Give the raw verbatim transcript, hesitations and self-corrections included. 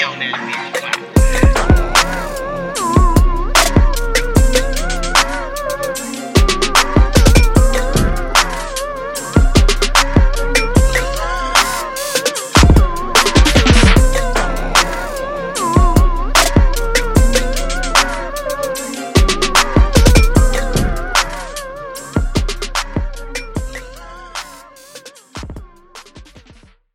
Yo, that bitch.